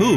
Who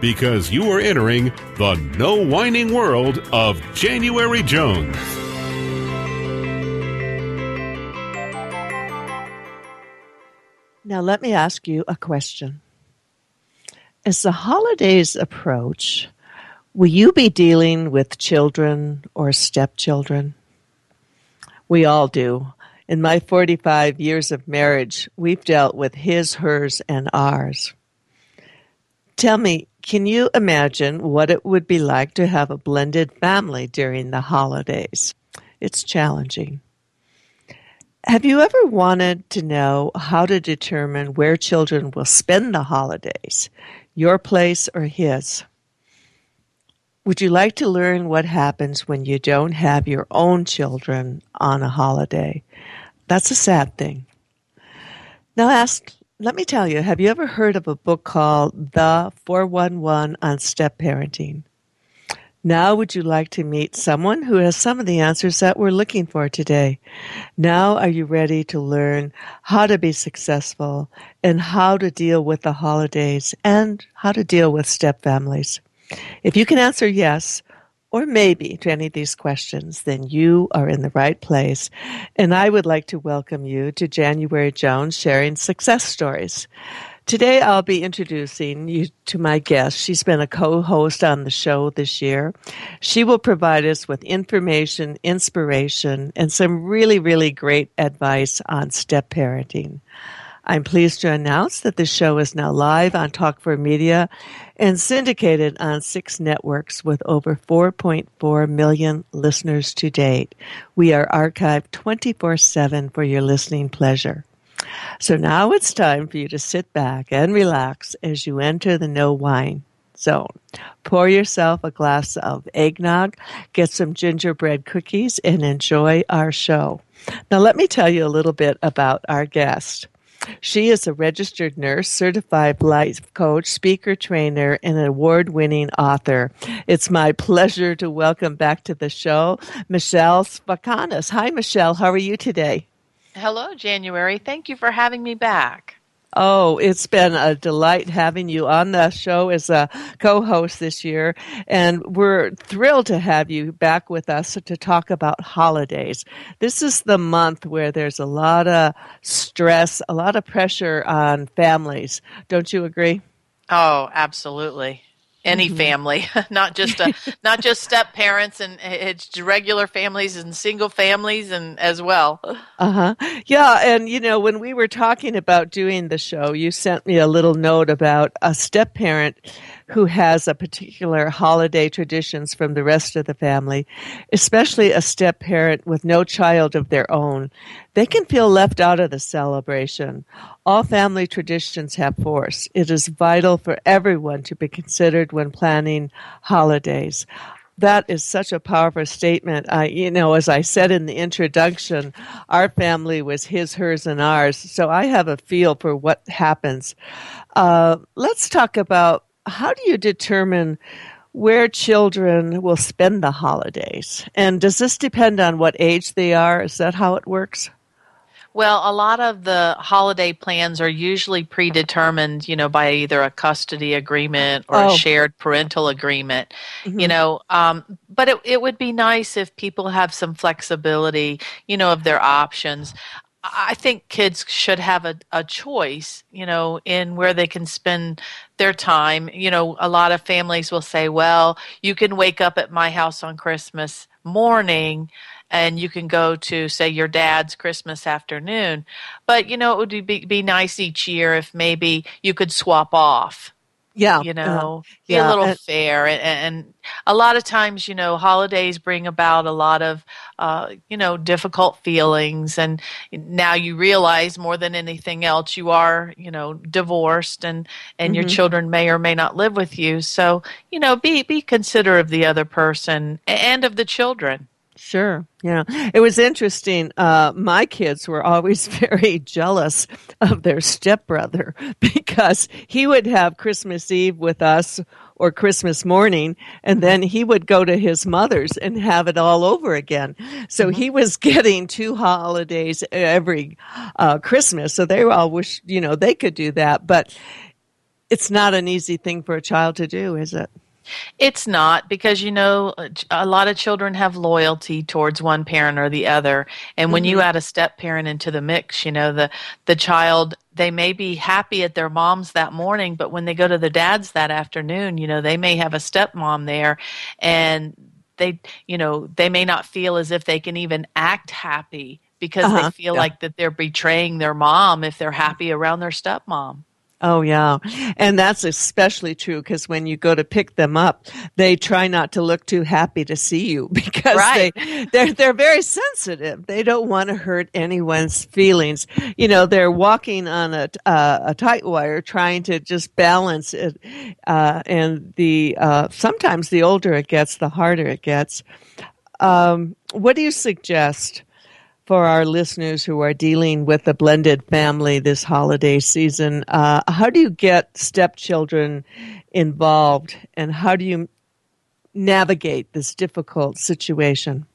because you are entering the no-whining world of January Jones. Now let me ask you a question. As the holidays approach, will you be dealing with children or stepchildren? We all do. In my 45 years of marriage, we've dealt with his, hers, and ours. Tell me, can you imagine what it would be like to have a blended family during the holidays? It's challenging. Have you ever wanted to know how to determine where children will spend the holidays, your place or his? Would you like to learn what happens when you don't have your own children on a holiday? That's a sad thing. Now let me tell you, have you ever heard of a book called The 411 on Step Parenting? Now would you like to meet someone who has some of the answers that we're looking for today? Now are you ready to learn how to be successful and how to deal with the holidays and how to deal with step families? If you can answer yes or maybe to any of these questions, then you are in the right place. And I would like to welcome you to January Jones Sharing Success Stories. Today I'll be introducing you to my guest. She's been a co-host on the show this year. She will provide us with information, inspiration, and some really, really great advice on step parenting. I'm pleased to announce that the show is now live on Talk4Media and syndicated on 6 networks with over 4.4 million listeners to date. We are archived 24/7 for your listening pleasure. So now it's time for you to sit back and relax as you enter the no wine zone. Pour yourself a glass of eggnog, get some gingerbread cookies, and enjoy our show. Now, let me tell you a little bit about our guest. She is a registered nurse, certified life coach, speaker, trainer, and an award-winning author. It's my pleasure to welcome back to the show, Michelle Sfakianos. Hi, Michelle. How are you today? Hello, January. Thank you for having me back. Oh, it's been a delight having you on the show as a co-host this year, and we're thrilled to have you back with us to talk about holidays. This is the month where there's a lot of stress, a lot of pressure on families. Don't you agree? Oh, absolutely. Any family, not just step parents, and it's regular families and single families, and as well. Yeah, and you know, when we were talking about doing the show, you sent me a little note about a step parent who has a particular holiday traditions from the rest of the family, especially a step parent with no child of their own. They can feel left out of the celebration. All family traditions have force. It is vital for everyone to be considered when planning holidays. That is such a powerful statement. As I said in the introduction, our family was his, hers, and ours. So I have a feel for what happens. Let's talk about, how do you determine where children will spend the holidays? And does this depend on what age they are? Is that how it works? Well, a lot of the holiday plans are usually predetermined, you know, by either a custody agreement or a shared parental agreement, you know. But it would be nice if people have some flexibility, you know, of their options. I think kids should have a choice, you know, in where they can spend their time. You know, a lot of families will say, well, you can wake up at my house on Christmas morning and you can go to, say, your dad's Christmas afternoon. But, you know, it would be nice each year if maybe you could swap off. Yeah, you know, be a little fair. And a lot of times, you know, holidays bring about a lot of, you know, difficult feelings. And now you realize more than anything else, you are, you know, divorced and your children may or may not live with you. So, you know, be considerate of the other person and of the children. Sure. Yeah. It was interesting. My kids were always very jealous of their stepbrother because he would have Christmas Eve with us or Christmas morning, and then he would go to his mother's and have it all over again. So he was getting two holidays every Christmas. So they all wish, you know, they could do that. But it's not an easy thing for a child to do, is it? It's not, because, you know, a lot of children have loyalty towards one parent or the other. And when you add a step parent into the mix, you know, the child, they may be happy at their mom's that morning, but when they go to the dad's that afternoon, you know, they may have a stepmom there, and they, you know, they may not feel as if they can even act happy because they feel like that they're betraying their mom if they're happy around their stepmom. Oh, yeah. And that's especially true because when you go to pick them up, they try not to look too happy to see you because they're very sensitive. They don't want to hurt anyone's feelings. You know, they're walking on a tight wire trying to just balance it. And sometimes the older it gets, the harder it gets. What do you suggest for our listeners who are dealing with a blended family this holiday season? How do you get stepchildren involved, and how do you navigate this difficult situation?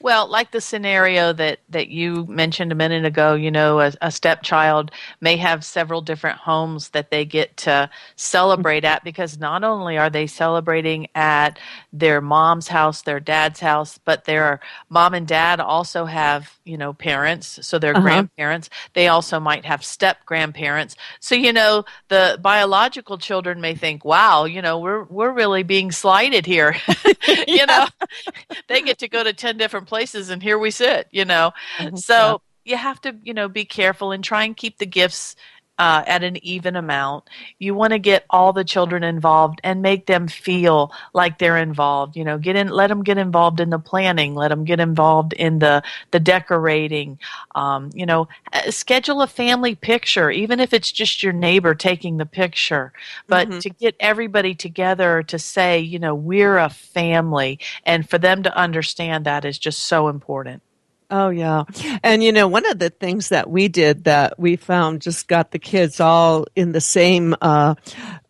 Well, like the scenario that you mentioned a minute ago, you know, a stepchild may have several different homes that they get to celebrate at, because not only are they celebrating at their mom's house, their dad's house, but their mom and dad also have, you know, parents, so their grandparents. They also might have step-grandparents. So, you know, the biological children may think, wow, you know, we're really being slighted here. You know, they get to go to 10 different places, and here we sit, you know. So you have to, you know, be careful and try and keep the gifts at an even amount. You want to get all the children involved and make them feel like they're involved. You know, get in, let them get involved in the planning, let them get involved in the decorating. You know, schedule a family picture, even if it's just your neighbor taking the picture. But to get everybody together to say, you know, we're a family, and for them to understand that is just so important. Oh, yeah. And, you know, one of the things that we did that we found just got the kids all in the same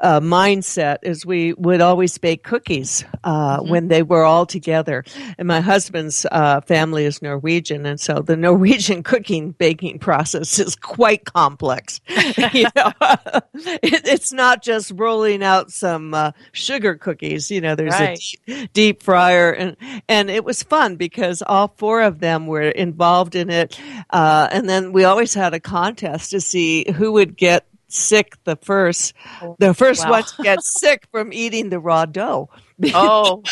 mindset is we would always bake cookies when they were all together. And my husband's family is Norwegian, and so the Norwegian cooking baking process is quite complex. You know, it's not just rolling out some sugar cookies. You know, there's a deep fryer. And it was fun because all four of them were involved in it. And then we always had a contest to see who would get sick the first one to get sick from eating the raw dough. Oh.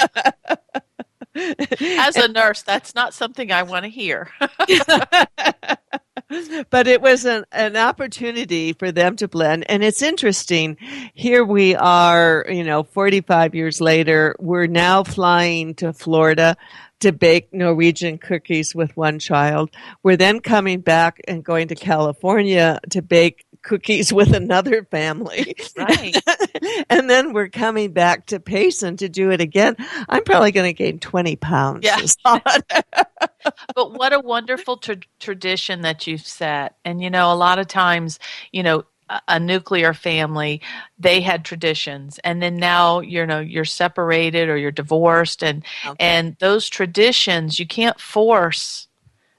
As a nurse, that's not something I want to hear. But it was an opportunity for them to blend. And it's interesting. Here we are, you know, 45 years later, we're now flying to Florida to bake Norwegian cookies with one child. We're then coming back and going to California to bake cookies with another family. Right. And then we're coming back to Payson to do it again. I'm probably going to gain 20 pounds. Yeah. But what a wonderful tradition that you've set. And, you know, a lot of times, you know, a nuclear family, they had traditions, and then now, you know, you're separated or you're divorced, and and those traditions, you can't force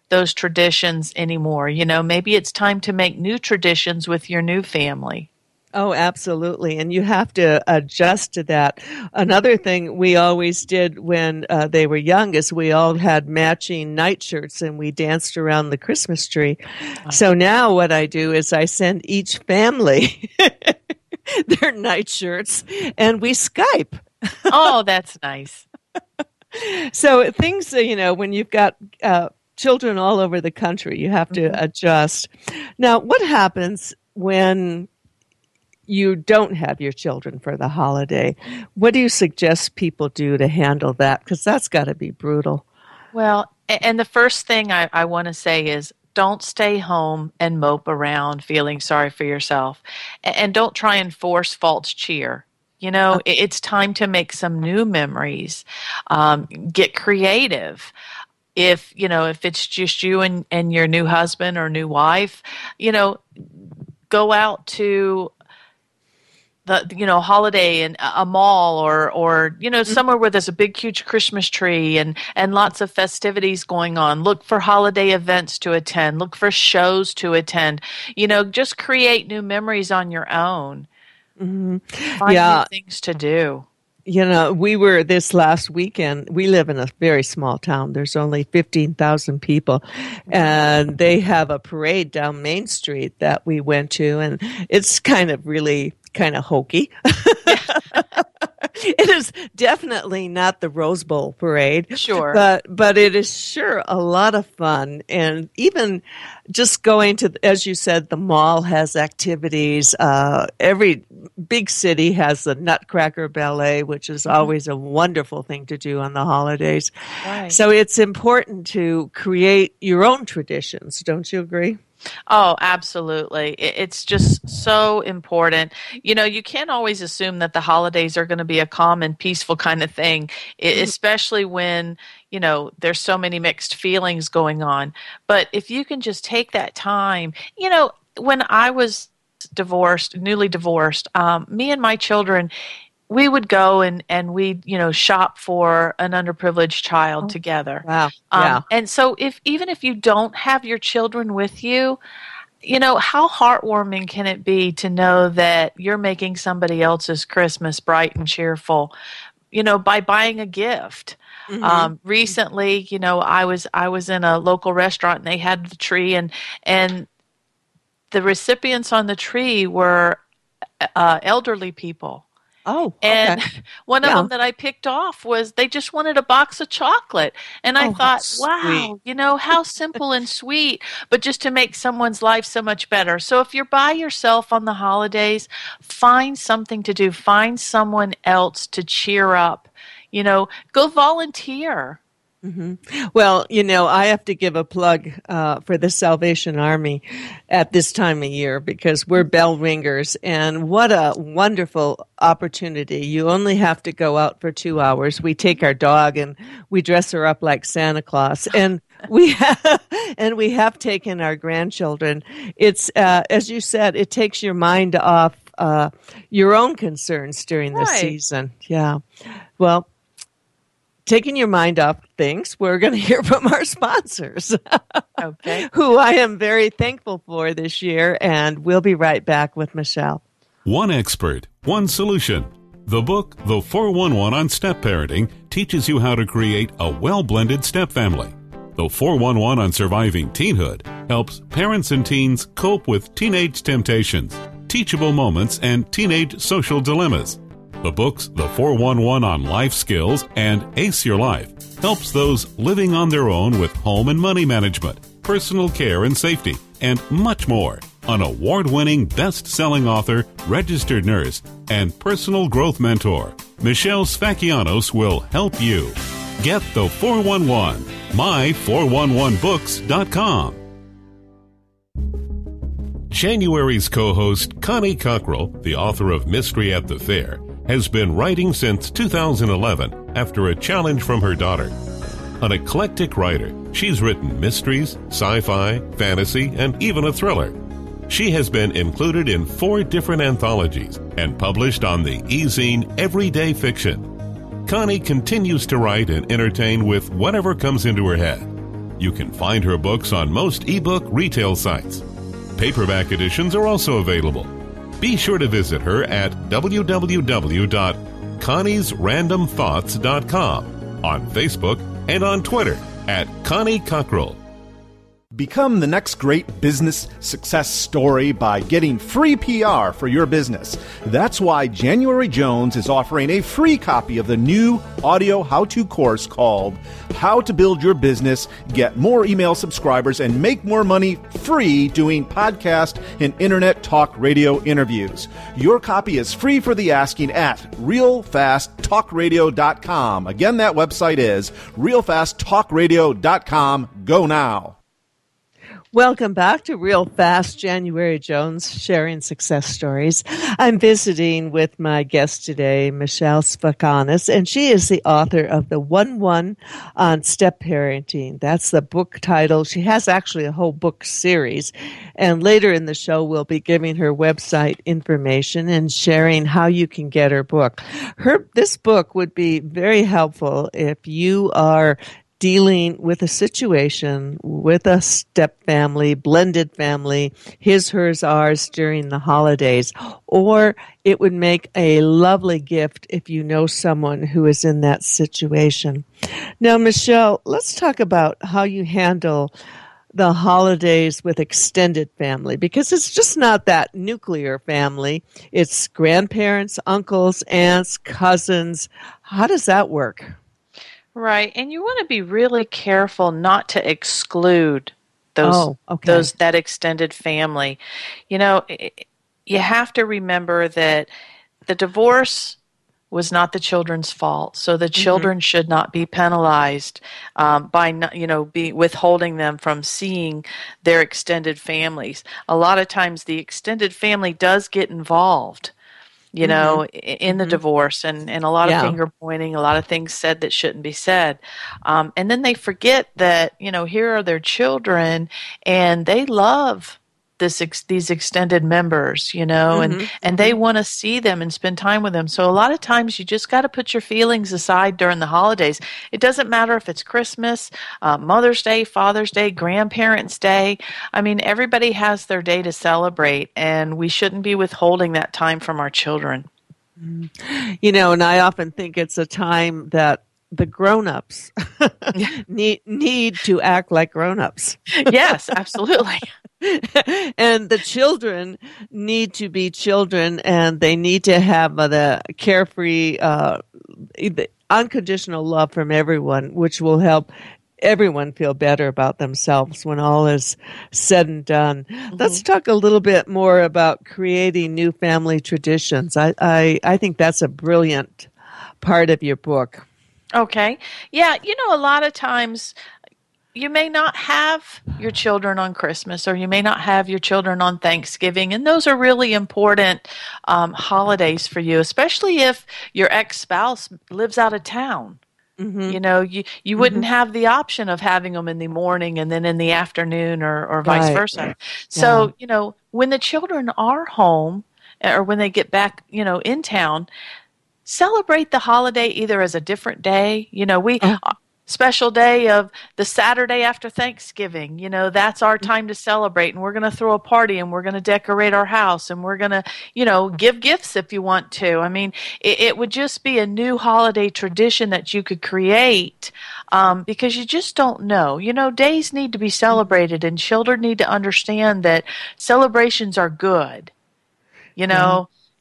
those traditions anymore. You know, maybe it's time to make new traditions with your new family. Oh, absolutely. And you have to adjust to that. Another thing we always did when they were young is we all had matching nightshirts and we danced around the Christmas tree. Wow. So now what I do is I send each family their nightshirts and we Skype. Oh, that's nice. So things, you know, when you've got children all over the country, you have to adjust. Now, what happens when you don't have your children for the holiday? What do you suggest people do to handle that? Because that's got to be brutal. Well, and the first thing I want to say is don't stay home and mope around feeling sorry for yourself. And don't try and force false cheer. You know, it's time to make some new memories. Get creative. If, you know, if it's just you and your new husband or new wife, you know, go out to holiday in a mall or you know, somewhere where there's a big, huge Christmas tree and lots of festivities going on. Look for holiday events to attend. Look for shows to attend. You know, just create new memories on your own. Find new things to do. You know, we were this last weekend, we live in a very small town. There's only 15,000 people, and they have a parade down Main Street that we went to, and it's kind of hokey. It is definitely not the Rose Bowl parade. Sure. But it is sure a lot of fun. And even just going to, as you said, the mall has activities. Every big city has the Nutcracker Ballet, which is always a wonderful thing to do on the holidays. Right. So it's important to create your own traditions. Don't you agree? Oh, absolutely. It's just so important. You know, you can't always assume that the holidays are going to be a calm and peaceful kind of thing, especially when, you know, there's so many mixed feelings going on. But if you can just take that time, you know, when I was newly divorced, me and my children, we would go and we'd, you know, shop for an underprivileged child together. Wow. Yeah. And so even if you don't have your children with you, you know, how heartwarming can it be to know that you're making somebody else's Christmas bright and cheerful, you know, by buying a gift. Recently, you know, I was in a local restaurant and they had the tree and the recipients on the tree were elderly people. Oh, okay. And one of them that I picked off was they just wanted a box of chocolate. And I thought, wow, you know, how simple and sweet, but just to make someone's life so much better. So if you're by yourself on the holidays, find something to do. Find someone else to cheer up. You know, go volunteer. Mm-hmm. Well, you know, I have to give a plug for the Salvation Army at this time of year because we're bell ringers, and what a wonderful opportunity. You only have to go out for 2 hours. We take our dog and we dress her up like Santa Claus, and we have taken our grandchildren. It's, as you said, it takes your mind off your own concerns during the season. Yeah. Well, taking your mind off things, we're going to hear from our sponsors, who I am very thankful for this year, and we'll be right back with Michelle. One expert, one solution. The book, The 411 on Step Parenting, teaches you how to create a well-blended step family. The 411 on Surviving Teenhood helps parents and teens cope with teenage temptations, teachable moments, and teenage social dilemmas. The books, The 411 on Life Skills and Ace Your Life, helps those living on their own with home and money management, personal care and safety, and much more. An award-winning, best-selling author, registered nurse, and personal growth mentor, Michelle Sfakianos will help you. Get The 411, my411books.com. January's co-host, Connie Cockrell, the author of Mystery at the Fair, has been writing since 2011 after a challenge from her daughter. An eclectic writer, she's written mysteries, sci-fi, fantasy, and even a thriller. She has been included in 4 different anthologies and published on the e-zine Everyday Fiction. Connie continues to write and entertain with whatever comes into her head. You can find her books on most ebook retail sites. Paperback editions are also available. Be sure to visit her at www.conniesrandomthoughts.com, on Facebook, and on Twitter at Connie Cockrell. Become the next great business success story by getting free PR for your business. That's why January Jones is offering a free copy of the new audio how-to course called How to Build Your Business, Get More Email Subscribers, and Make More Money Free Doing Podcast and Internet Talk Radio Interviews. Your copy is free for the asking at realfasttalkradio.com. Again, that website is realfasttalkradio.com. Go now. Welcome back to Real Fast, January Jones, sharing success stories. I'm visiting with my guest today, Michelle Sfakianos, and she is the author of The 411 on Step Parenting. That's the book title. She has actually a whole book series, and later in the show, we'll be giving her website information and sharing how you can get her book. This book would be very helpful if you are dealing with a situation with a step family, blended family, his, hers, ours during the holidays. Or it would make a lovely gift if you know someone who is in that situation. Now, Michelle, let's talk about how you handle the holidays with extended family, because it's just not that nuclear family. It's grandparents, uncles, aunts, cousins. How does that work? Right, and you want to be really careful not to exclude those that extended family. You know, you have to remember that the divorce was not the children's fault, so the children should not be penalized by withholding them from seeing their extended families. A lot of times, the extended family does get involved, you know, in the divorce, and a lot of finger pointing, a lot of things said that shouldn't be said. And then they forget that, you know, here are their children and they love these extended members, you know, and they want to see them and spend time with them. So a lot of times you just got to put your feelings aside during the holidays. It doesn't matter if it's Christmas, Mother's Day, Father's Day, Grandparents' Day. I mean, everybody has their day to celebrate, and we shouldn't be withholding that time from our children. You know, and I often think it's a time that the grown-ups need to act like grown-ups. Yes, absolutely. And the children need to be children, and they need to have the carefree, unconditional love from everyone, which will help everyone feel better about themselves when all is said and done. Mm-hmm. Let's talk a little bit more about creating new family traditions. I think that's a brilliant part of your book. Okay. Yeah, a lot of times you may not have your children on Christmas, or you may not have your children on Thanksgiving, and those are really important holidays for you, especially if your ex-spouse lives out of town. Mm-hmm. You wouldn't have the option of having them in the morning and then in the afternoon or vice versa. Yeah. So, when the children are home or when they get back, in town, celebrate the holiday either as a different day. Special day of the Saturday after Thanksgiving, that's our time to celebrate, and we're going to throw a party, and we're going to decorate our house, and we're going to, give gifts if you want to. I mean, it would just be a new holiday tradition that you could create because you just don't know. Days need to be celebrated, and children need to understand that celebrations are good,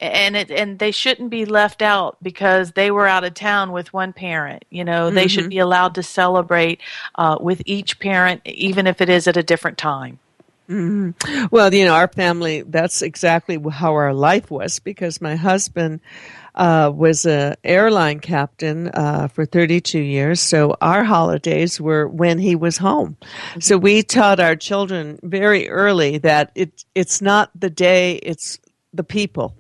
Mm-hmm. And they shouldn't be left out because they were out of town with one parent. They should be allowed to celebrate with each parent, even if it is at a different time. Mm-hmm. Well, our family, that's exactly how our life was, because my husband was an airline captain for 32 years. So our holidays were when he was home. Mm-hmm. So we taught our children very early that it's not the day, it's the people.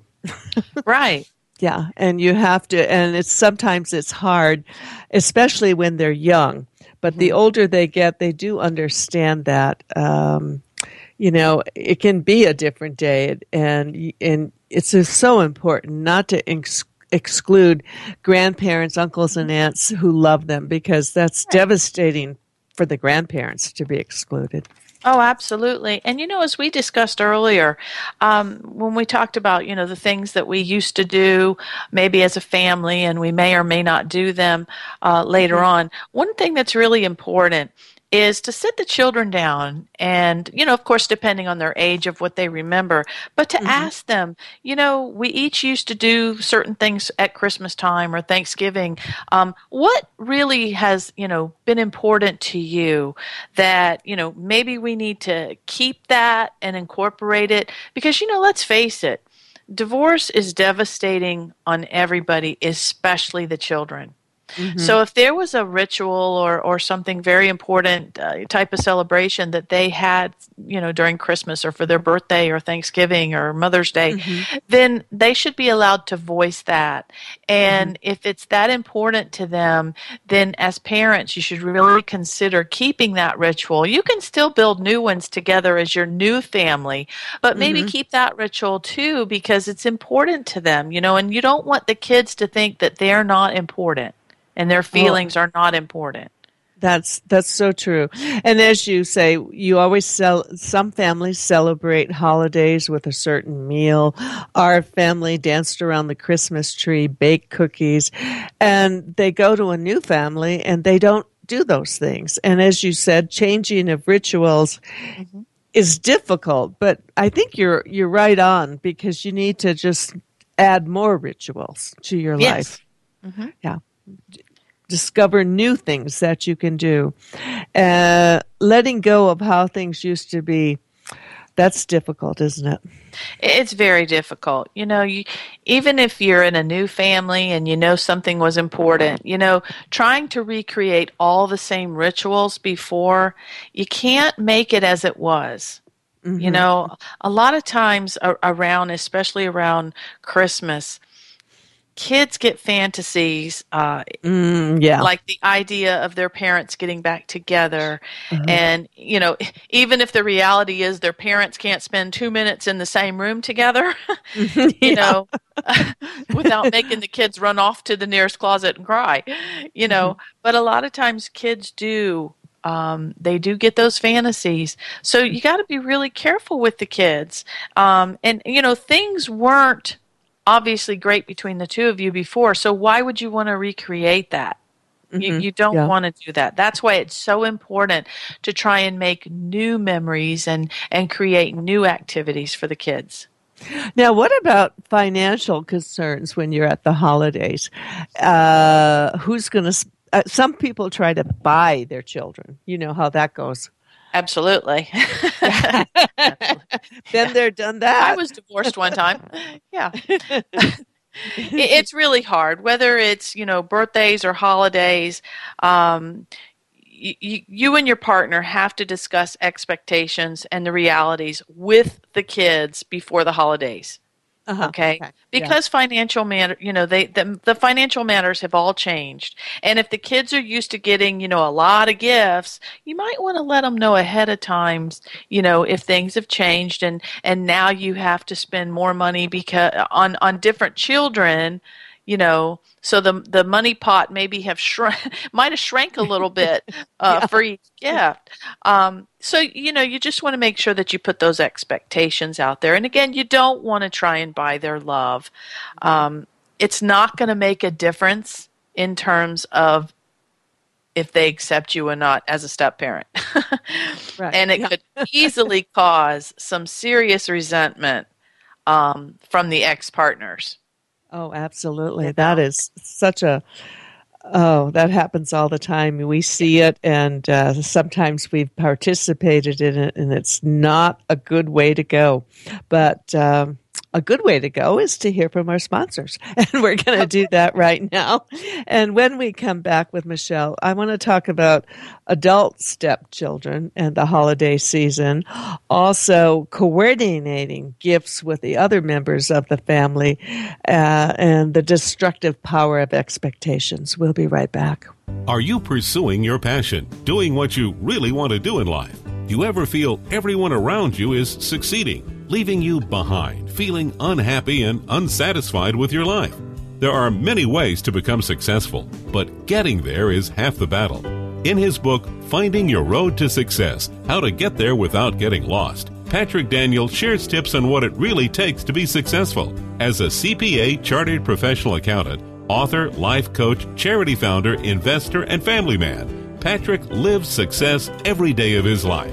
Right. Yeah. And you have to, and it's sometimes hard, especially when they're young, but the older they get, they do understand that, it can be a different day, and it's just so important not to exclude grandparents, uncles and aunts who love them, because that's devastating for the grandparents to be excluded. Oh, absolutely. And, as we discussed earlier, when we talked about, the things that we used to do maybe as a family, and we may or may not do them later on, one thing that's really important is to sit the children down and, of course, depending on their age of what they remember, but to ask them, we each used to do certain things at Christmas time or Thanksgiving. What really has, been important to you that, maybe we need to keep that and incorporate it? Because, let's face it, divorce is devastating on everybody, especially the children. Mm-hmm. So if there was a ritual or something very important type of celebration that they had, during Christmas or for their birthday or Thanksgiving or Mother's Day, then they should be allowed to voice that. And if it's that important to them, then as parents, you should really consider keeping that ritual. You can still build new ones together as your new family, but maybe keep that ritual too, because it's important to them, and you don't want the kids to think that they're not important. And their feelings are not important. That's so true. And as you say, you always some families celebrate holidays with a certain meal. Our family danced around the Christmas tree, baked cookies, and they go to a new family and they don't do those things. And as you said, changing of rituals is difficult, but I think you're right on, because you need to just add more rituals to your life. Mm-hmm. Yeah. Discover new things that you can do. Letting go of how things used to be, that's difficult, isn't it? It's very difficult. Even if you're in a new family and something was important, trying to recreate all the same rituals before, you can't make it as it was. Mm-hmm. A lot of times especially around Christmas, kids get fantasies, like the idea of their parents getting back together. Uh-huh. And, even if the reality is their parents can't spend 2 minutes in the same room together, without making the kids run off to the nearest closet and cry, But a lot of times kids do. They do get those fantasies. So you got to be really careful with the kids. And things weren't obviously great between the two of you before, so why would you want to recreate that? Mm-hmm. You don't want to do that. That's why it's so important to try and make new memories and create new activities for the kids. Now, what about financial concerns when you're at the holidays? Who's going to – some people try to buy their children. You know how that goes. Absolutely. Been there, done that. I was divorced one time. Yeah. It's really hard, whether it's, you know, birthdays or holidays. You and your partner have to discuss expectations and the realities with the kids before the holidays. Uh-huh. Okay. Because financial matter, you know, the financial matters have all changed. And if the kids are used to getting, you know, a lot of gifts, you might want to let them know ahead of time, you know, if things have changed and now you have to spend more money because on different children, you know, so the money pot maybe might have shrank a little bit for each gift. So, you know, you just want to make sure that you put those expectations out there. And again, you don't want to try and buy their love. It's not going to make a difference in terms of if they accept you or not as a step parent. Right. And it could easily cause some serious resentment from the ex-partners. Oh, absolutely. That is such a, that happens all the time. We see it, and sometimes we've participated in it, and it's not a good way to go. But a good way to go is to hear from our sponsors, and we're going to do that right now. And when we come back with Michelle, I want to talk about adult stepchildren and the holiday season, also coordinating gifts with the other members of the family, and the destructive power of expectations. We'll be right back. Are you pursuing your passion, doing what you really want to do in life? Do you ever feel everyone around you is succeeding, leaving you behind, feeling unhappy and unsatisfied with your life? There are many ways to become successful, but getting there is half the battle. In his book, Finding Your Road to Success, How to Get There Without Getting Lost, Patrick Daniel shares tips on what it really takes to be successful. As a CPA, chartered professional accountant, author, life coach, charity founder, investor, and family man, Patrick lives success every day of his life.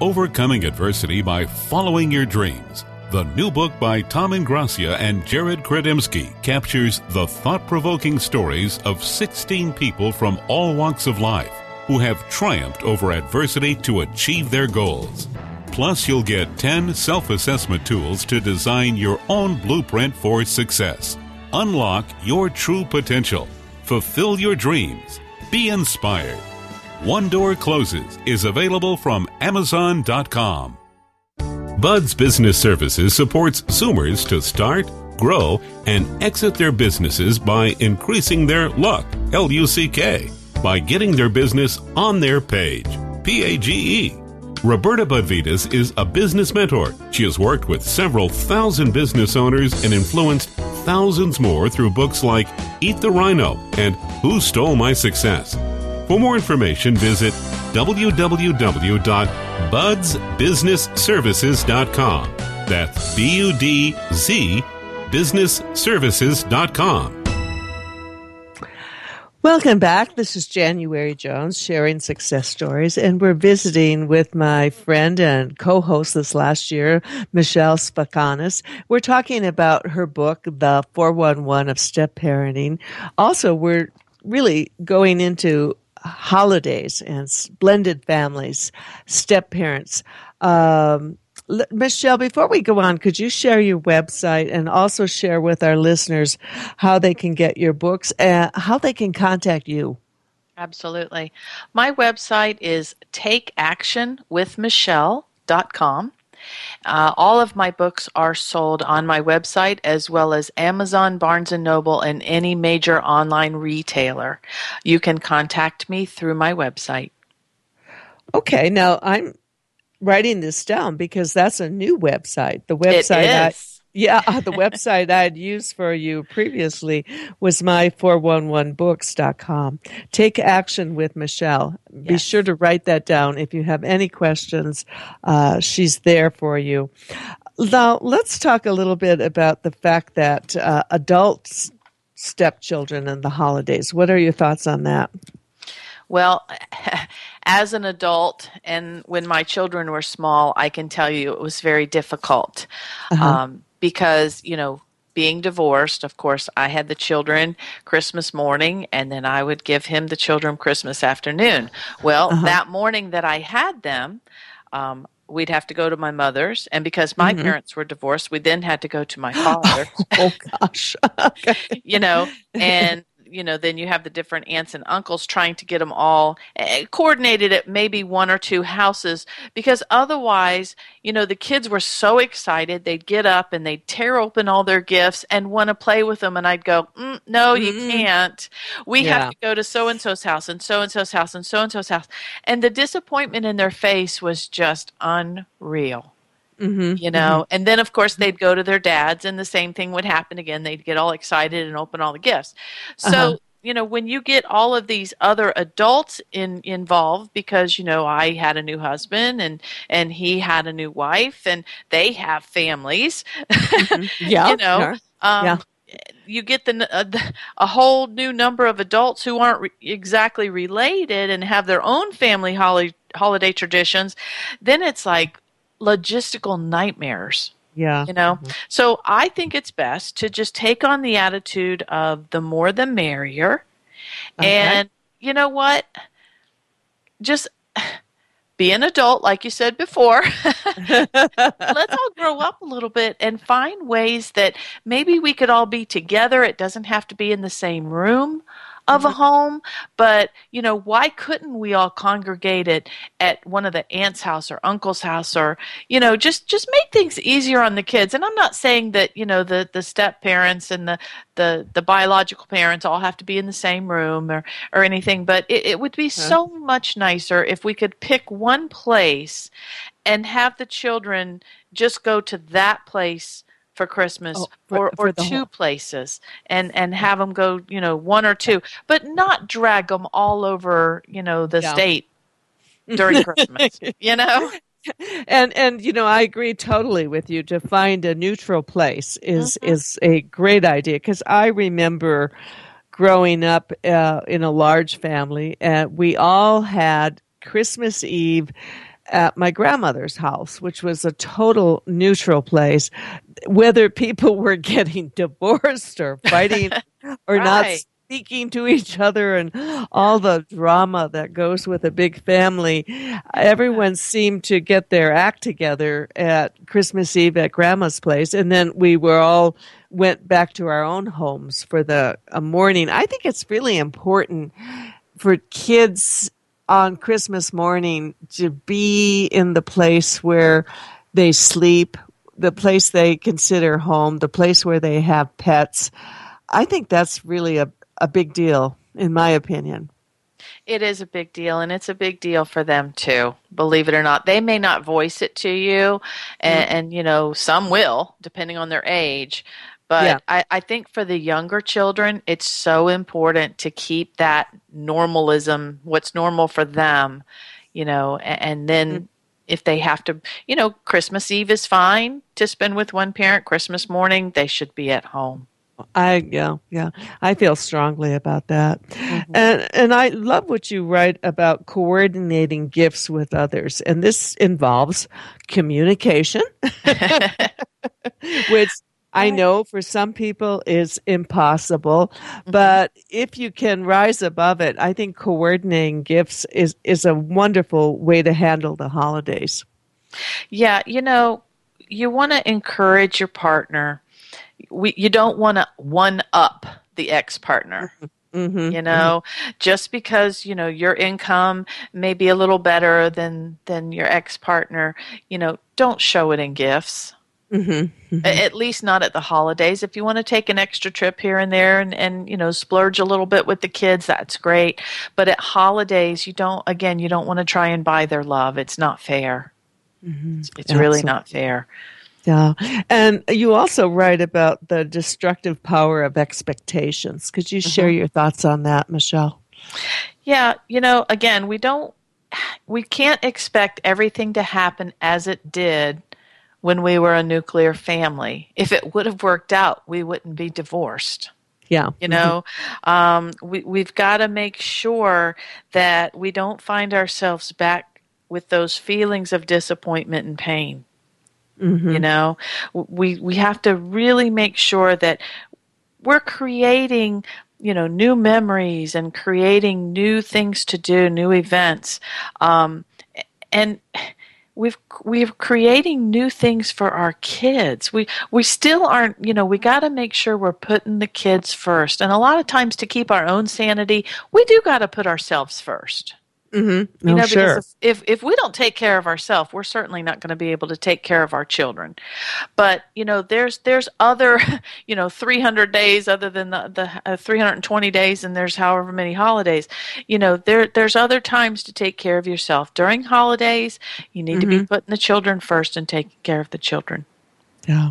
Overcoming Adversity by Following Your Dreams. The new book by Tom Ingrassia and Jared Kredimsky captures the thought-provoking stories of 16 people from all walks of life who have triumphed over adversity to achieve their goals. Plus, you'll get 10 self-assessment tools to design your own blueprint for success. Unlock your true potential. Fulfill your dreams. Be inspired. One Door Closes is available from Amazon.com. Bud's Business Services supports Zoomers to start, grow, and exit their businesses by increasing their luck, LUCK, by getting their business on their page, PAGE. Roberta Badvitas is a business mentor. She has worked with several thousand business owners and influenced thousands more through books like Eat the Rhino and Who Stole My Success? For more information, visit www.budsbusinessservices.com. That's B-U-D-Z, businessservices.com. Welcome back. This is January Jones sharing success stories, and we're visiting with my friend and co-host this last year, Michelle Sfakianos. We're talking about her book, The 411 of Step Parenting. Also, we're really going into holidays and blended families, step parents. Michelle, before we go on, could you share your website and also share with our listeners how they can get your books and how they can contact you? Absolutely. My website is takeactionwithmichelle.com. All of my books are sold on my website as well as Amazon, Barnes & Noble, and any major online retailer. You can contact me through my website. Okay. Now, I'm writing this down because that's a new website. The website it is. The website I'd used for you previously was my411books.com. Take action with Michelle. Yes. Be sure to write that down. If you have any questions, she's there for you. Now, let's talk a little bit about the fact that adults stepchildren and the holidays. What are your thoughts on that? Well, as an adult and when my children were small, I can tell you it was very difficult because, you know, being divorced, of course, I had the children Christmas morning and then I would give him the children Christmas afternoon. Well, that morning that I had them, we'd have to go to my mother's, and because my parents were divorced, we then had to go to my father's. Oh, gosh. Okay. You know, and you know, then you have the different aunts and uncles trying to get them all coordinated at maybe one or two houses, because otherwise, you know, the kids were so excited. They'd get up and they'd tear open all their gifts and want to play with them. And I'd go, no, you can't. We have to go to so-and-so's house and so-and-so's house and so-and-so's house. And the disappointment in their face was just unreal. You know, and then of course they'd go to their dads and the same thing would happen again. They'd get all excited and open all the gifts. So, you know, when you get all of these other adults involved, because, you know, I had a new husband and he had a new wife and they have families, you know, you get a whole new number of adults who aren't exactly related and have their own family holiday traditions. Then it's like logistical nightmares. You know, so I think it's best to just take on the attitude of the more the merrier. And you know what? Just be an adult, like you said before. Let's all grow up a little bit and find ways that maybe we could all be together. It doesn't have to be in the same room of a home, but you know, why couldn't we all congregate at one of the aunt's house or uncle's house, or you know, just make things easier on the kids. And I'm not saying that, you know, the step parents and the biological parents all have to be in the same room or anything, but it would be so much nicer if we could pick one place and have the children just go to that place for Christmas, or two places, and have them go, you know, one or two, but not drag them all over, you know, the state during Christmas, you know? And you know, I agree totally with you. To find a neutral place is a great idea, because I remember growing up in a large family, and we all had Christmas Eve at my grandmother's house, which was a total neutral place, whether people were getting divorced or fighting or not speaking to each other and all the drama that goes with a big family. Everyone seemed to get their act together at Christmas Eve at grandma's place. And then we were all went back to our own homes for the morning. I think it's really important for kids on Christmas morning to be in the place where they sleep, the place they consider home, the place where they have pets. I think that's really a big deal, in my opinion. It is a big deal, and it's a big deal for them too, believe it or not. They may not voice it to you, and you know, some will, depending on their age. But yeah. I think for the younger children, it's so important to keep that normalism, what's normal for them, you know, and then if they have to, you know, Christmas Eve is fine to spend with one parent. Christmas morning, they should be at home. I feel strongly about that. Mm-hmm. And I love what you write about coordinating gifts with others. And this involves communication, which I know for some people is impossible, but if you can rise above it, I think coordinating gifts is a wonderful way to handle the holidays. Yeah, you know, you want to encourage your partner. You don't want to one-up the ex-partner. Mm-hmm, you know, just because, you know, your income may be a little better than your ex-partner, you know, don't show it in gifts. Mm-hmm. Mm-hmm. At least not at the holidays. If you want to take an extra trip here and there and, you know, splurge a little bit with the kids, that's great. But at holidays, you don't want to try and buy their love. It's not fair. Mm-hmm. It's really not fair. Yeah. And you also write about the destructive power of expectations. Could you share your thoughts on that, Michelle? Yeah. You know, again, we can't expect everything to happen as it did when we were a nuclear family. If it would have worked out, we wouldn't be divorced. Yeah. You know, we've got to make sure that we don't find ourselves back with those feelings of disappointment and pain. Mm-hmm. You know, we have to really make sure that we're creating, you know, new memories and creating new things to do, new events. And we're creating new things for our kids. We still aren't, you know, we got to make sure we're putting the kids first. And a lot of times to keep our own sanity, we do got to put ourselves first. Mm-hmm. No, you know, sure. Because if we don't take care of ourselves, we're certainly not going to be able to take care of our children. But you know, there's other, you know, 300 days other than the 320 days, and there's however many holidays. You know, there's other times to take care of yourself. During holidays, you need to be putting the children first and taking care of the children. Yeah,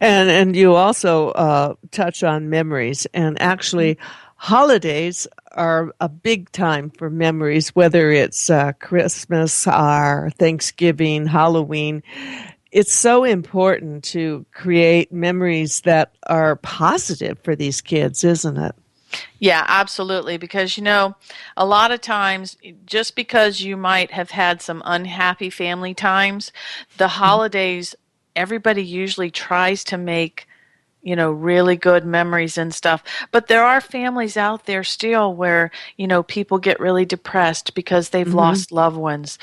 and you also touch on memories, and actually, holidays are a big time for memories, whether it's Christmas or Thanksgiving, Halloween. It's so important to create memories that are positive for these kids, isn't it? Yeah, absolutely. Because, you know, a lot of times, just because you might have had some unhappy family times, the holidays, everybody usually tries to make, you know, really good memories and stuff. But there are families out there still where, you know, people get really depressed because they've lost loved ones.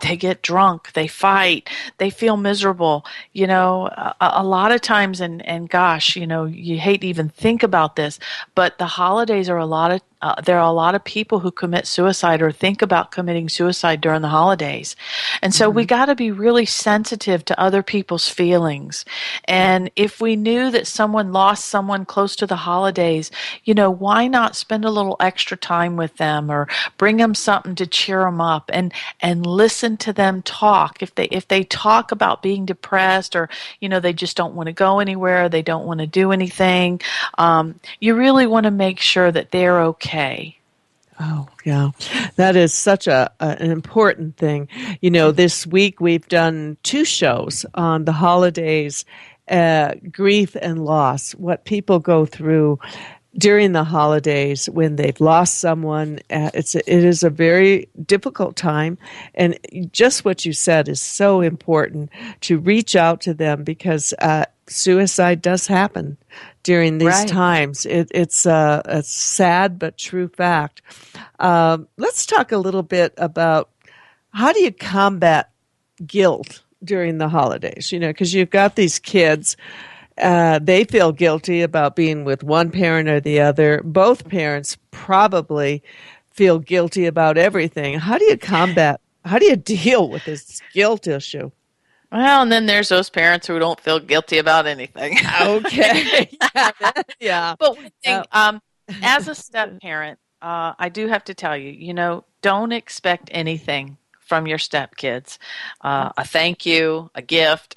They get drunk, they fight, they feel miserable. You know, a lot of times, and gosh, you know, you hate to even think about this, but the holidays are there are a lot of people who commit suicide or think about committing suicide during the holidays. And so we got to be really sensitive to other people's feelings. And if we knew that someone lost someone close to the holidays, you know, why not spend a little extra time with them or bring them something to cheer them up and listen to them talk. If they talk about being depressed or, you know, they just don't want to go anywhere, they don't want to do anything, you really want to make sure that they're okay. Oh, yeah. That is such an important thing. You know, this week we've done two shows on the holidays, grief and loss, what people go through during the holidays when they've lost someone. It is a very difficult time. And just what you said is so important to reach out to them because suicide does happen during these times. It's a sad but true fact. Let's talk a little bit about how do you combat guilt during the holidays? You know, because you've got these kids, they feel guilty about being with one parent or the other. Both parents probably feel guilty about everything. How do you deal with this guilt issue? Well, and then there's those parents who don't feel guilty about anything. Okay. Yeah. But one thing, as a step parent, I do have to tell you, don't expect anything from your stepkids. A thank you, a gift.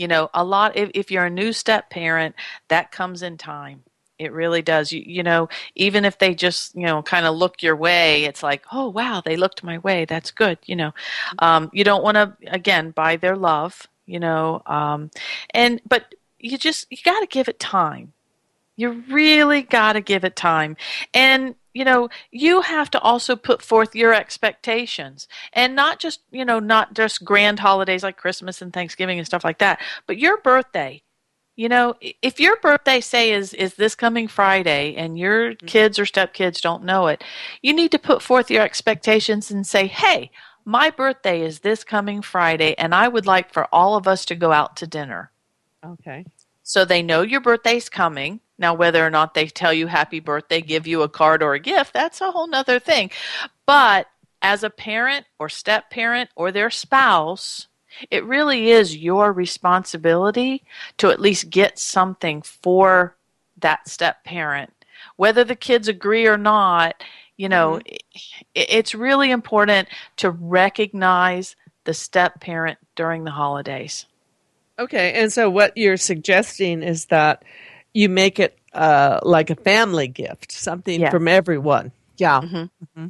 A lot, if you're a new step parent, that comes in time. It really does. Even if they just, kind of look your way, it's like, oh, wow, they looked my way. That's good. You don't want to, again, buy their love, but you got to give it time. You really got to give it time. And, you have to also put forth your expectations, and not just grand holidays like Christmas and Thanksgiving and stuff like that, but your birthday. If your birthday, say, is this coming Friday and your kids or stepkids don't know it, you need to put forth your expectations and say, hey, my birthday is this coming Friday, and I would like for all of us to go out to dinner. Okay. So they know your birthday's coming. Now, whether or not they tell you happy birthday, give you a card or a gift, that's a whole nother thing. But as a parent or step-parent or their spouse, it really is your responsibility to at least get something for that step parent, whether the kids agree or not. It's really important to recognize the step parent during the holidays. Okay, and so what you're suggesting is that you make it like a family gift, something from everyone. Yeah. Mm-hmm. Mm-hmm.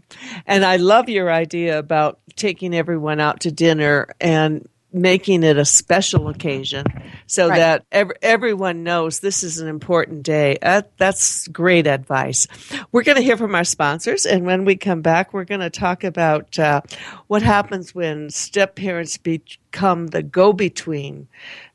And I love your idea about taking everyone out to dinner and making it a special occasion so that everyone knows this is an important day. That's great advice. We're going to hear from our sponsors. And when we come back, we're going to talk about what happens when step-parents become the go-between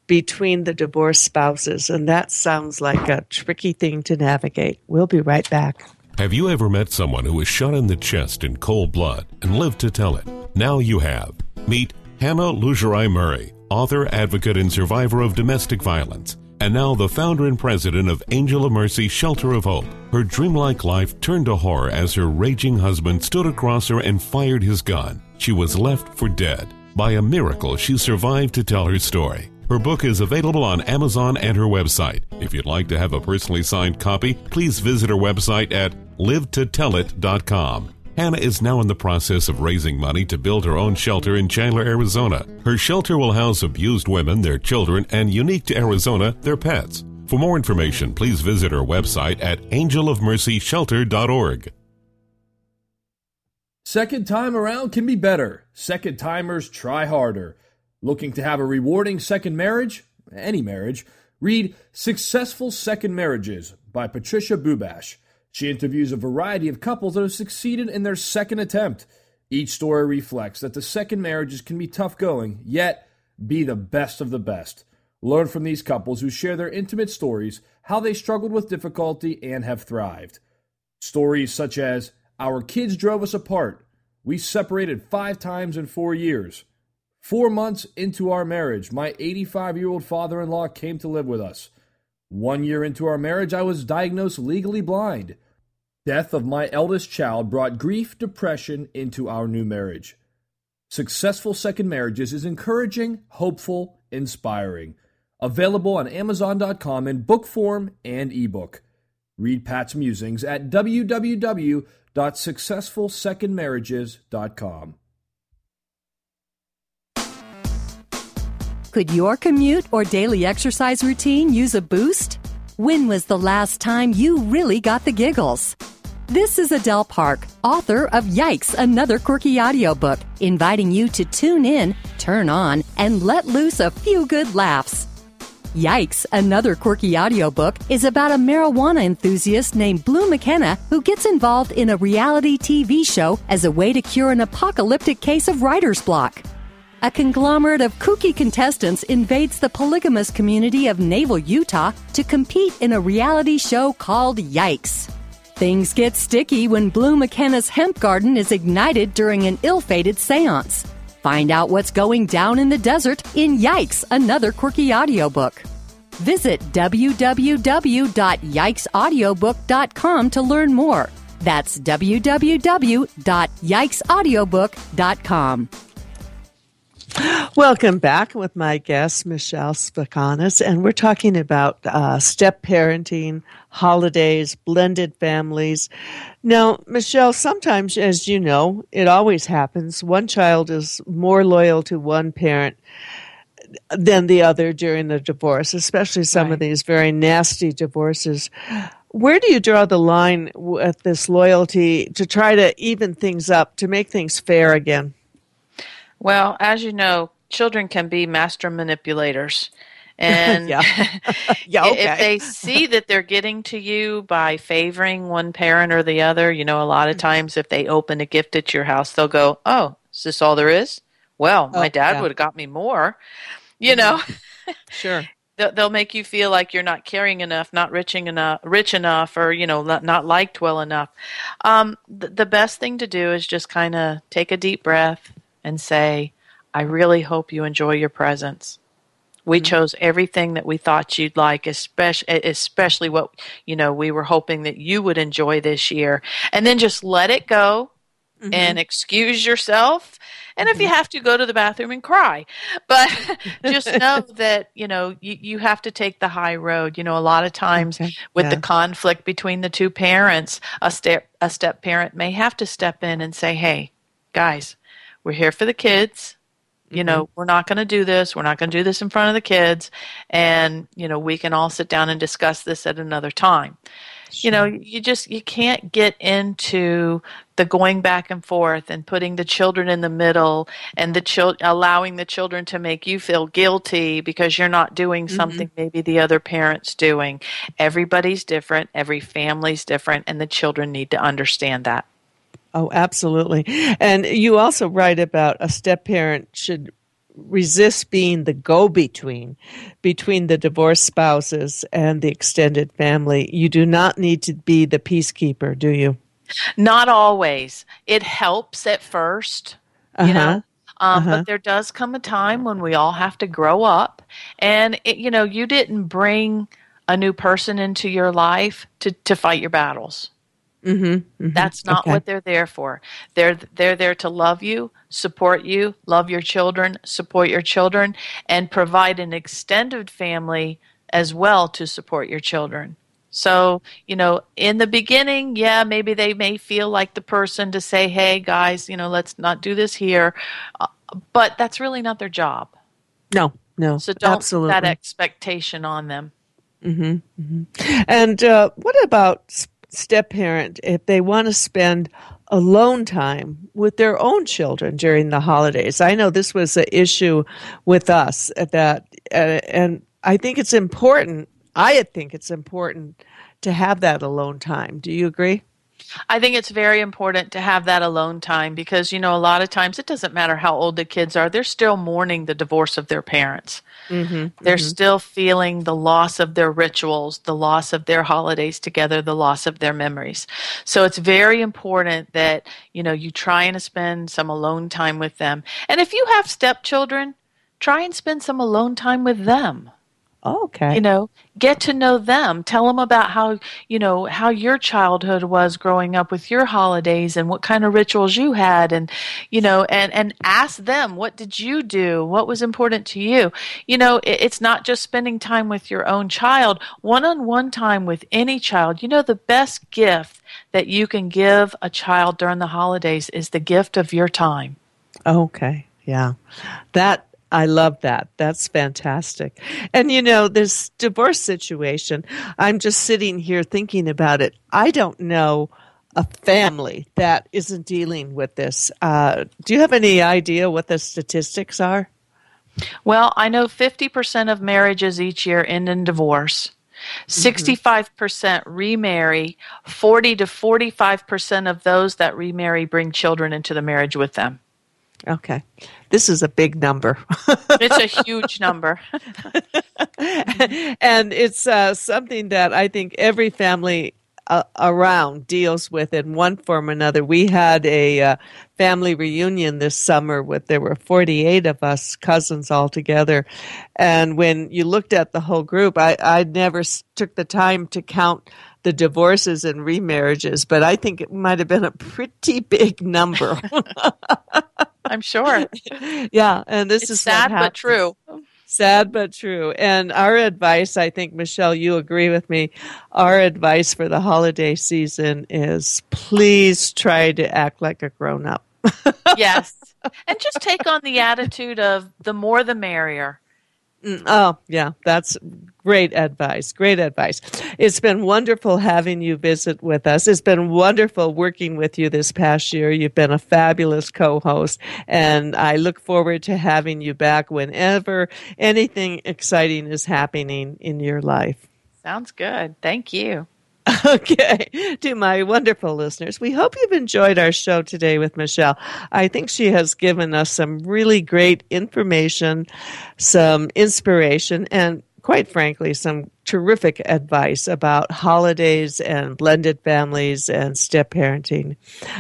between the divorced spouses. And that sounds like a tricky thing to navigate. We'll be right back. Have you ever met someone who was shot in the chest in cold blood and lived to tell it? Now you have. Meet Hannah Lugerai Murray, author, advocate, and survivor of domestic violence, and now the founder and president of Angel of Mercy Shelter of Hope. Her dreamlike life turned to horror as her raging husband stood across her and fired his gun. She was left for dead. By a miracle, she survived to tell her story. Her book is available on Amazon and her website. If you'd like to have a personally signed copy, please visit her website at livetotellit.com. Hannah is now in the process of raising money to build her own shelter in Chandler, Arizona. Her shelter will house abused women, their children, and, unique to Arizona, their pets. For more information, please visit her website at angelofmercyshelter.org. Second time around can be better. Second timers try harder. Looking to have a rewarding second marriage? Any marriage. Read Successful Second Marriages by Patricia Bubash. She interviews a variety of couples that have succeeded in their second attempt. Each story reflects that the second marriages can be tough going, yet be the best of the best. Learn from these couples who share their intimate stories, how they struggled with difficulty and have thrived. Stories such as, "Our kids drove us apart. We separated 5 times in 4 years. 4 months into our marriage, my 85-year-old father-in-law came to live with us. 1 year into our marriage, I was diagnosed legally blind. Death of my eldest child brought grief, depression into our new marriage." Successful Second Marriages is encouraging, hopeful, inspiring. Available on Amazon.com in book form and ebook. Read Pat's musings at www.successfulsecondmarriages.com. Could your commute or daily exercise routine use a boost? When was the last time you really got the giggles? This is Adele Park, author of Yikes! Another Quirky Audiobook, inviting you to tune in, turn on, and let loose a few good laughs. Yikes! Another Quirky Audiobook is about a marijuana enthusiast named Blue McKenna who gets involved in a reality TV show as a way to cure an apocalyptic case of writer's block. A conglomerate of kooky contestants invades the polygamous community of Naval, Utah to compete in a reality show called Yikes! Things get sticky when Blue McKenna's hemp garden is ignited during an ill-fated seance. Find out what's going down in the desert in Yikes! Another Quirky Audiobook. Visit www.yikesaudiobook.com to learn more. That's www.yikesaudiobook.com. Welcome back with my guest, Michelle Sfakianos, and we're talking about step parenting, holidays, blended families. Now, Michelle, sometimes, as you know, it always happens, one child is more loyal to one parent than the other during the divorce, especially some of these very nasty divorces. Where do you draw the line with this loyalty to try to even things up, to make things fair again? Well, as you know, children can be master manipulators. And if they see that they're getting to you by favoring one parent or the other, you know, a lot of times if they open a gift at your house, they'll go, oh, is this all there is? Well, my dad would have got me more, you know. Sure. They'll make you feel like you're not caring enough, not rich enough, or, you know, not liked well enough. The best thing to do is just kind of take a deep breath and say, I really hope you enjoy your presents. We chose everything that we thought you'd like, especially what, you know, we were hoping that you would enjoy this year. And then just let it go and excuse yourself. And if you have to, go to the bathroom and cry. But just know that, you know, you have to take the high road. You know, a lot of times with the conflict between the two parents, a step parent may have to step in and say, hey, guys, we're here for the kids. You know, we're not going to do this. We're not going to do this in front of the kids. And, you know, we can all sit down and discuss this at another time. Sure. You know, you can't get into the going back and forth and putting the children in the middle and allowing the children to make you feel guilty because you're not doing something maybe the other parent's doing. Everybody's different. Every family's different. And the children need to understand that. Oh, absolutely. And you also write about a step parent should resist being the go-between between the divorced spouses and the extended family. You do not need to be the peacekeeper, do you? Not always. It helps at first, you know. But there does come a time when we all have to grow up. And, you know, you didn't bring a new person into your life to fight your battles. That's not what they're there for. They're there to love you, support you, love your children, support your children, and provide an extended family as well to support your children. So, you know, in the beginning, maybe they may feel like the person to say, hey, guys, you know, let's not do this here. But that's really not their job. No. So don't put that expectation on them. And what about step parent, if they want to spend alone time with their own children during the holidays? I know this was an issue with us at that, and I think it's important. I think it's important to have that alone time. Do you agree? I think it's very important to have that alone time because, you know, a lot of times it doesn't matter how old the kids are. They're still mourning the divorce of their parents. They're still feeling the loss of their rituals, the loss of their holidays together, the loss of their memories. So it's very important that, you know, you try and spend some alone time with them. And if you have stepchildren, try and spend some alone time with them. You know, get to know them. Tell them about how, you know, how your childhood was growing up with your holidays and what kind of rituals you had. And, you know, and ask them, what did you do? What was important to you? You know, it's not just spending time with your own child. One-on-one time with any child. You know, the best gift that you can give a child during the holidays is the gift of your time. I love that. That's fantastic. And, you know, this divorce situation, I'm just sitting here thinking about it. I don't know a family that isn't dealing with this. Do you have any idea what the statistics are? Well, I know 50% of marriages each year end in divorce. 65% remarry. 40 to 45% of those that remarry bring children into the marriage with them. Okay. This is a big number. It's a huge number. And it's something that I think every family around deals with in one form or another. We had a family reunion this summer with, there were 48 of us cousins all together. And when you looked at the whole group, I never took the time to count the divorces and remarriages, but I think it might have been a pretty big number. I'm sure. Yeah, and this is sad but true. Sad but true. And our advice, I think, Michelle, you agree with me, our advice for the holiday season is please try to act like a grown-up. Yes. And just take on the attitude of the more the merrier. Oh, yeah. That's great advice. Great advice. It's been wonderful having you visit with us. It's been wonderful working with you this past year. You've been a fabulous co-host, and I look forward to having you back whenever anything exciting is happening in your life. Sounds good. Thank you. Okay. To my wonderful listeners, we hope you've enjoyed our show today with Michelle. I think she has given us some really great information, some inspiration, and quite frankly, some terrific advice about holidays and blended families and step parenting.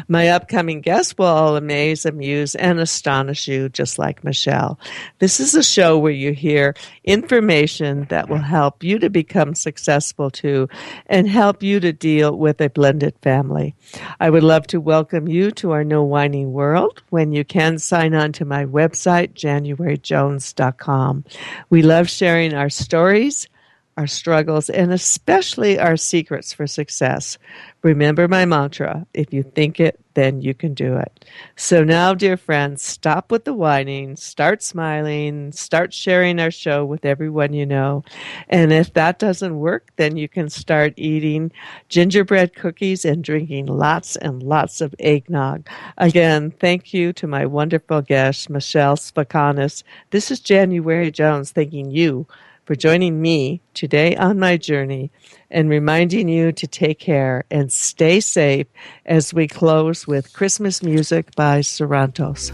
My upcoming guests will all amaze, amuse, and astonish you just like Michelle. This is a show where you hear information that will help you to become successful too and help you to deal with a blended family. I would love to welcome you to our No Whining World. When you can, sign on to my website, JanuaryJones.com. We love sharing our stories, our struggles, and especially our secrets for success. Remember my mantra, if you think it, then you can do it. So now, dear friends, stop with the whining, start smiling, start sharing our show with everyone you know. And if that doesn't work, then you can start eating gingerbread cookies and drinking lots and lots of eggnog. Again, thank you to my wonderful guest, Michelle Sfakianos. This is January Jones thanking you for joining me today on my journey and reminding you to take care and stay safe as we close with Christmas music by Cervantes.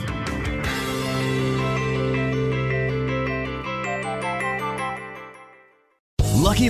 Lucky